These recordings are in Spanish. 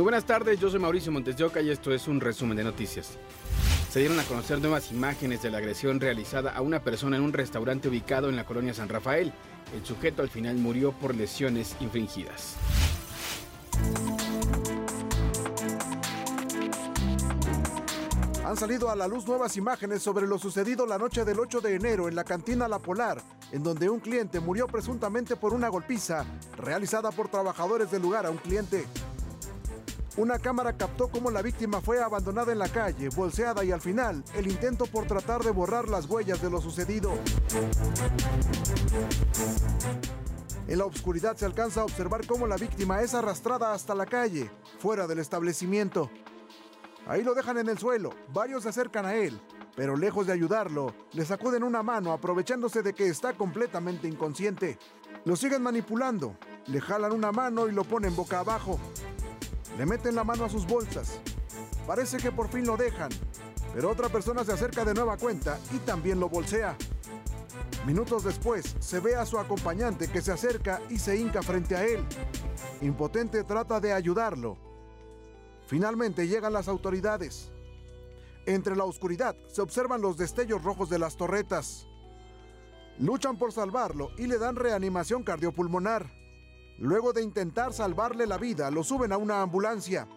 Muy buenas tardes, yo soy Mauricio Montesdeoca y esto es un resumen de noticias. Se dieron a conocer nuevas imágenes de la agresión realizada a una persona en un restaurante ubicado en la colonia San Rafael. El sujeto al final murió por lesiones infringidas. Han salido a la luz nuevas imágenes sobre lo sucedido la noche del 8 de enero en la cantina La Polar, en donde un cliente murió presuntamente por una golpiza realizada por trabajadores del lugar a un cliente. Una cámara captó cómo la víctima fue abandonada en la calle, bolseada y al final, el intento por tratar de borrar las huellas de lo sucedido. En la oscuridad se alcanza a observar cómo la víctima es arrastrada hasta la calle, fuera del establecimiento. Ahí lo dejan en el suelo, varios se acercan a él, pero lejos de ayudarlo, le sacuden una mano aprovechándose de que está completamente inconsciente. Lo siguen manipulando, le jalan una mano y lo ponen boca abajo. Le meten la mano a sus bolsas. Parece que por fin lo dejan, pero otra persona se acerca de nueva cuenta y también lo bolsea. Minutos después, se ve a su acompañante que se acerca y se hinca frente a él. Impotente trata de ayudarlo. Finalmente llegan las autoridades. Entre la oscuridad se observan los destellos rojos de las torretas. Luchan por salvarlo y le dan reanimación cardiopulmonar. Luego de intentar salvarle la vida, lo suben a una ambulancia.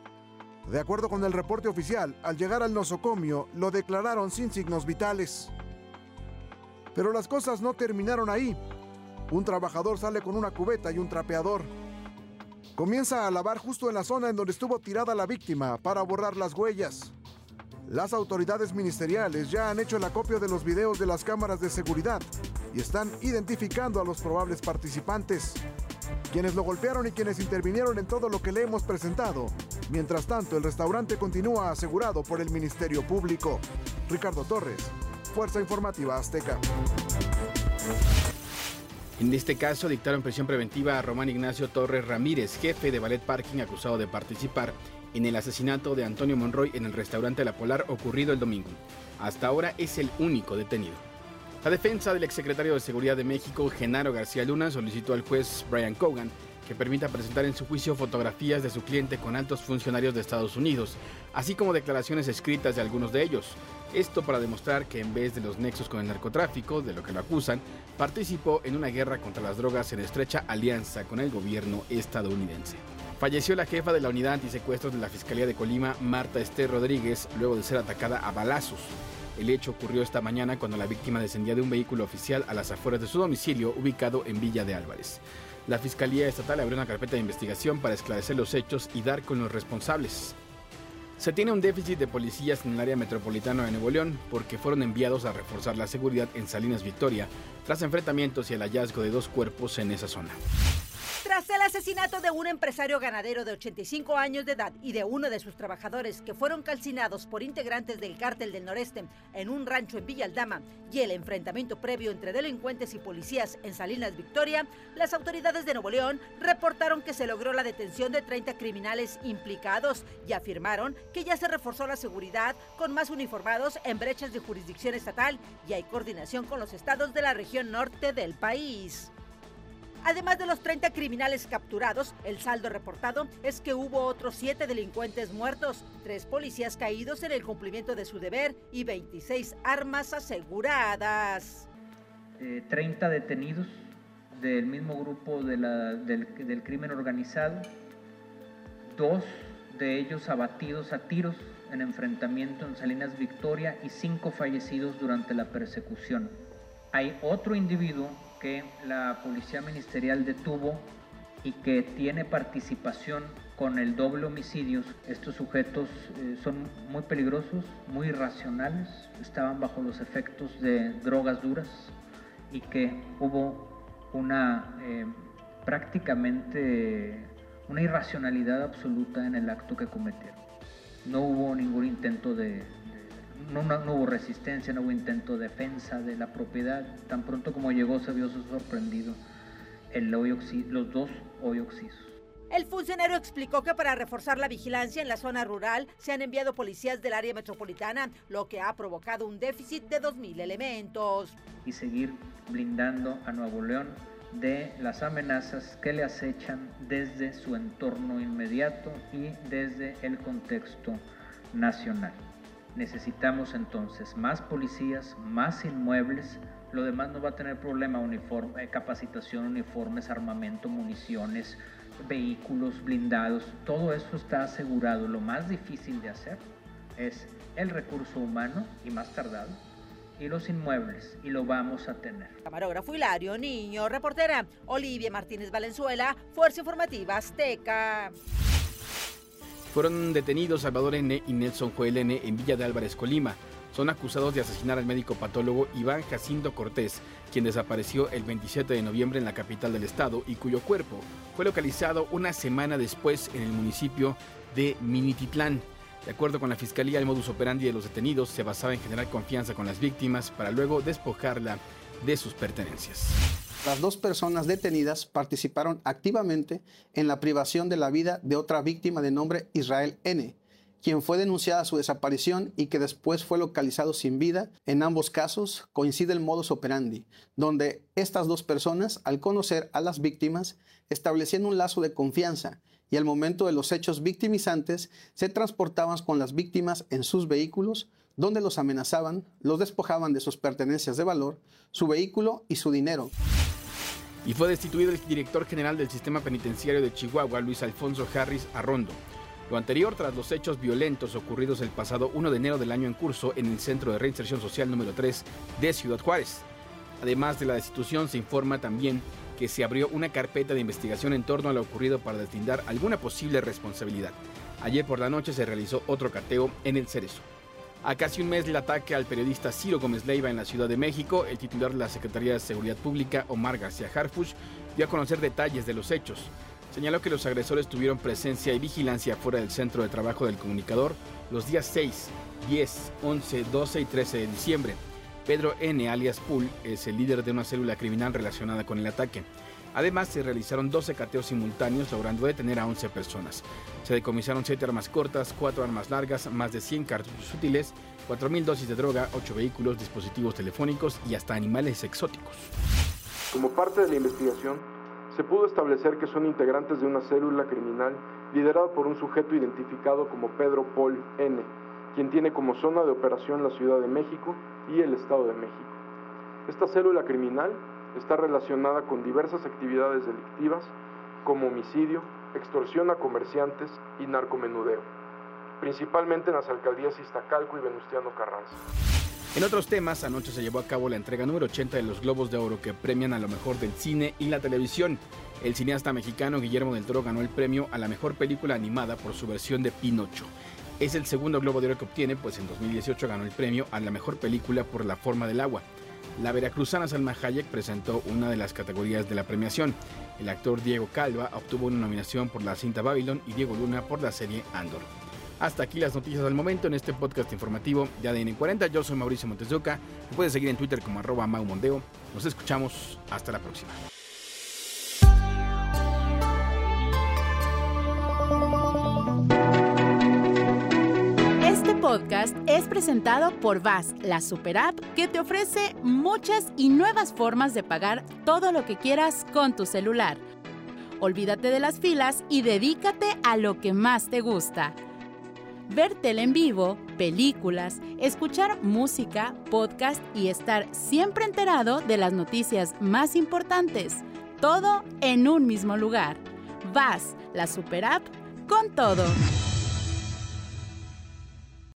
De acuerdo con el reporte oficial, al llegar al nosocomio, lo declararon sin signos vitales. Pero las cosas no terminaron ahí. Un trabajador sale con una cubeta y un trapeador. Comienza a lavar justo en la zona en donde estuvo tirada la víctima para borrar las huellas. Las autoridades ministeriales ya han hecho el acopio de los videos de las cámaras de seguridad y están identificando a los probables participantes, quienes lo golpearon y quienes intervinieron en todo lo que le hemos presentado. Mientras tanto, el restaurante continúa asegurado por el Ministerio Público. Ricardo Torres, Fuerza Informativa Azteca. En este caso, dictaron prisión preventiva a Román Ignacio Torres Ramírez, jefe de Ballet Parking, acusado de participar en el asesinato de Antonio Monroy en el restaurante La Polar ocurrido el domingo. Hasta ahora es el único detenido. La defensa del exsecretario de Seguridad de México, Genaro García Luna, solicitó al juez Brian Cogan que permita presentar en su juicio fotografías de su cliente con altos funcionarios de Estados Unidos, así como declaraciones escritas de algunos de ellos. Esto para demostrar que en vez de los nexos con el narcotráfico, de lo que lo acusan, participó en una guerra contra las drogas en estrecha alianza con el gobierno estadounidense. Falleció la jefa de la unidad antisecuestros de la Fiscalía de Colima, Marta Esther Rodríguez, luego de ser atacada a balazos. El hecho ocurrió esta mañana cuando la víctima descendía de un vehículo oficial a las afueras de su domicilio ubicado en Villa de Álvarez. La Fiscalía Estatal abrió una carpeta de investigación para esclarecer los hechos y dar con los responsables. Se tiene un déficit de policías en el área metropolitana de Nuevo León porque fueron enviados a reforzar la seguridad en Salinas Victoria tras enfrentamientos y el hallazgo de dos cuerpos en esa zona. Tras el asesinato de un empresario ganadero de 85 años de edad y de uno de sus trabajadores que fueron calcinados por integrantes del Cártel del Noreste en un rancho en Villa Aldama y el enfrentamiento previo entre delincuentes y policías en Salinas Victoria, las autoridades de Nuevo León reportaron que se logró la detención de 30 criminales implicados y afirmaron que ya se reforzó la seguridad con más uniformados en brechas de jurisdicción estatal y hay coordinación con los estados de la región norte del país. Además de los 30 criminales capturados, el saldo reportado es que hubo otros 7 delincuentes muertos, 3 policías caídos en el cumplimiento de su deber y 26 armas aseguradas. 30 detenidos del mismo grupo del crimen organizado, 2 de ellos abatidos a tiros en enfrentamiento en Salinas Victoria y 5 fallecidos durante la persecución. Hay otro individuo que la Policía Ministerial detuvo y que tiene participación con el doble homicidio. Estos sujetos son muy peligrosos, muy irracionales, estaban bajo los efectos de drogas duras y que hubo prácticamente una irracionalidad absoluta en el acto que cometieron. No hubo ningún intento de... No hubo resistencia, no hubo intento de defensa de la propiedad. Tan pronto como llegó se vio sorprendido los dos hoyos oxisos. El funcionario explicó que para reforzar la vigilancia en la zona rural se han enviado policías del área metropolitana, lo que ha provocado un déficit de 2,000 elementos. Y seguir blindando a Nuevo León de las amenazas que le acechan desde su entorno inmediato y desde el contexto nacional. Necesitamos entonces más policías, más inmuebles. Lo demás no va a tener problema: uniforme, capacitación, uniformes, armamento, municiones, vehículos blindados. Todo eso está asegurado. Lo más difícil de hacer es el recurso humano, y más tardado, y los inmuebles, y lo vamos a tener. Camarógrafo Hilario Niño, reportera Olivia Martínez Valenzuela, Fuerza Informativa Azteca. Fueron detenidos Salvador N. y Nelson Joel N. en Villa de Álvarez, Colima. Son acusados de asesinar al médico patólogo Iván Jacinto Cortés, quien desapareció el 27 de noviembre en la capital del estado y cuyo cuerpo fue localizado una semana después en el municipio de Minititlán. De acuerdo con la Fiscalía, el modus operandi de los detenidos se basaba en generar confianza con las víctimas para luego despojarla de sus pertenencias. Las dos personas detenidas participaron activamente en la privación de la vida de otra víctima de nombre Israel N., quien fue denunciada su desaparición y que después fue localizado sin vida. En ambos casos coincide el modus operandi, donde estas dos personas, al conocer a las víctimas, establecían un lazo de confianza, y al momento de los hechos victimizantes se transportaban con las víctimas en sus vehículos, donde los amenazaban, los despojaban de sus pertenencias de valor, su vehículo y su dinero. Y fue destituido el director general del Sistema Penitenciario de Chihuahua, Luis Alfonso Harris Arrondo. Lo anterior tras los hechos violentos ocurridos el pasado 1 de enero del año en curso en el Centro de Reinserción Social número 3 de Ciudad Juárez. Además de la destitución, se informa también que se abrió una carpeta de investigación en torno a lo ocurrido para deslindar alguna posible responsabilidad. Ayer por la noche se realizó otro cateo en el Cerezo. A casi un mes del ataque al periodista Ciro Gómez Leyva en la Ciudad de México, el titular de la Secretaría de Seguridad Pública, Omar García Harfuch, dio a conocer detalles de los hechos. Señaló que los agresores tuvieron presencia y vigilancia fuera del centro de trabajo del comunicador los días 6, 10, 11, 12 y 13 de diciembre. Pedro N., alias Pool, es el líder de una célula criminal relacionada con el ataque. Además, se realizaron 12 cateos simultáneos, logrando detener a 11 personas. Se decomisaron 7 armas cortas, 4 armas largas, más de 100 cartuchos útiles, 4,000 dosis de droga, 8 vehículos, dispositivos telefónicos y hasta animales exóticos. Como parte de la investigación, se pudo establecer que son integrantes de una célula criminal liderada por un sujeto identificado como Pedro Paul N., quien tiene como zona de operación la Ciudad de México y el Estado de México. Esta célula criminal está relacionada con diversas actividades delictivas como homicidio, extorsión a comerciantes y narcomenudeo, principalmente en las alcaldías Iztacalco y Venustiano Carranza. En otros temas, anoche se llevó a cabo la entrega número 80 de los Globos de Oro que premian a lo mejor del cine y la televisión. El cineasta mexicano Guillermo del Toro ganó el premio a la mejor película animada por su versión de Pinocho. Es el segundo Globo de Oro que obtiene, pues en 2018 ganó el premio a la mejor película por La Forma del Agua. La veracruzana Salma Hayek presentó una de las categorías de la premiación. El actor Diego Calva obtuvo una nominación por la cinta Babylon y Diego Luna por la serie Andor. Hasta aquí las noticias del momento en este podcast informativo de ADN 40. Yo soy Mauricio Montesdeoca. Me puedes seguir en Twitter como @maumondeo. Nos escuchamos. Hasta la próxima. El podcast es presentado por VAS, la super app que te ofrece muchas y nuevas formas de pagar todo lo que quieras con tu celular. Olvídate de las filas y dedícate a lo que más te gusta. Ver tele en vivo, películas, escuchar música, podcast y estar siempre enterado de las noticias más importantes. Todo en un mismo lugar. VAS, la super app con todo.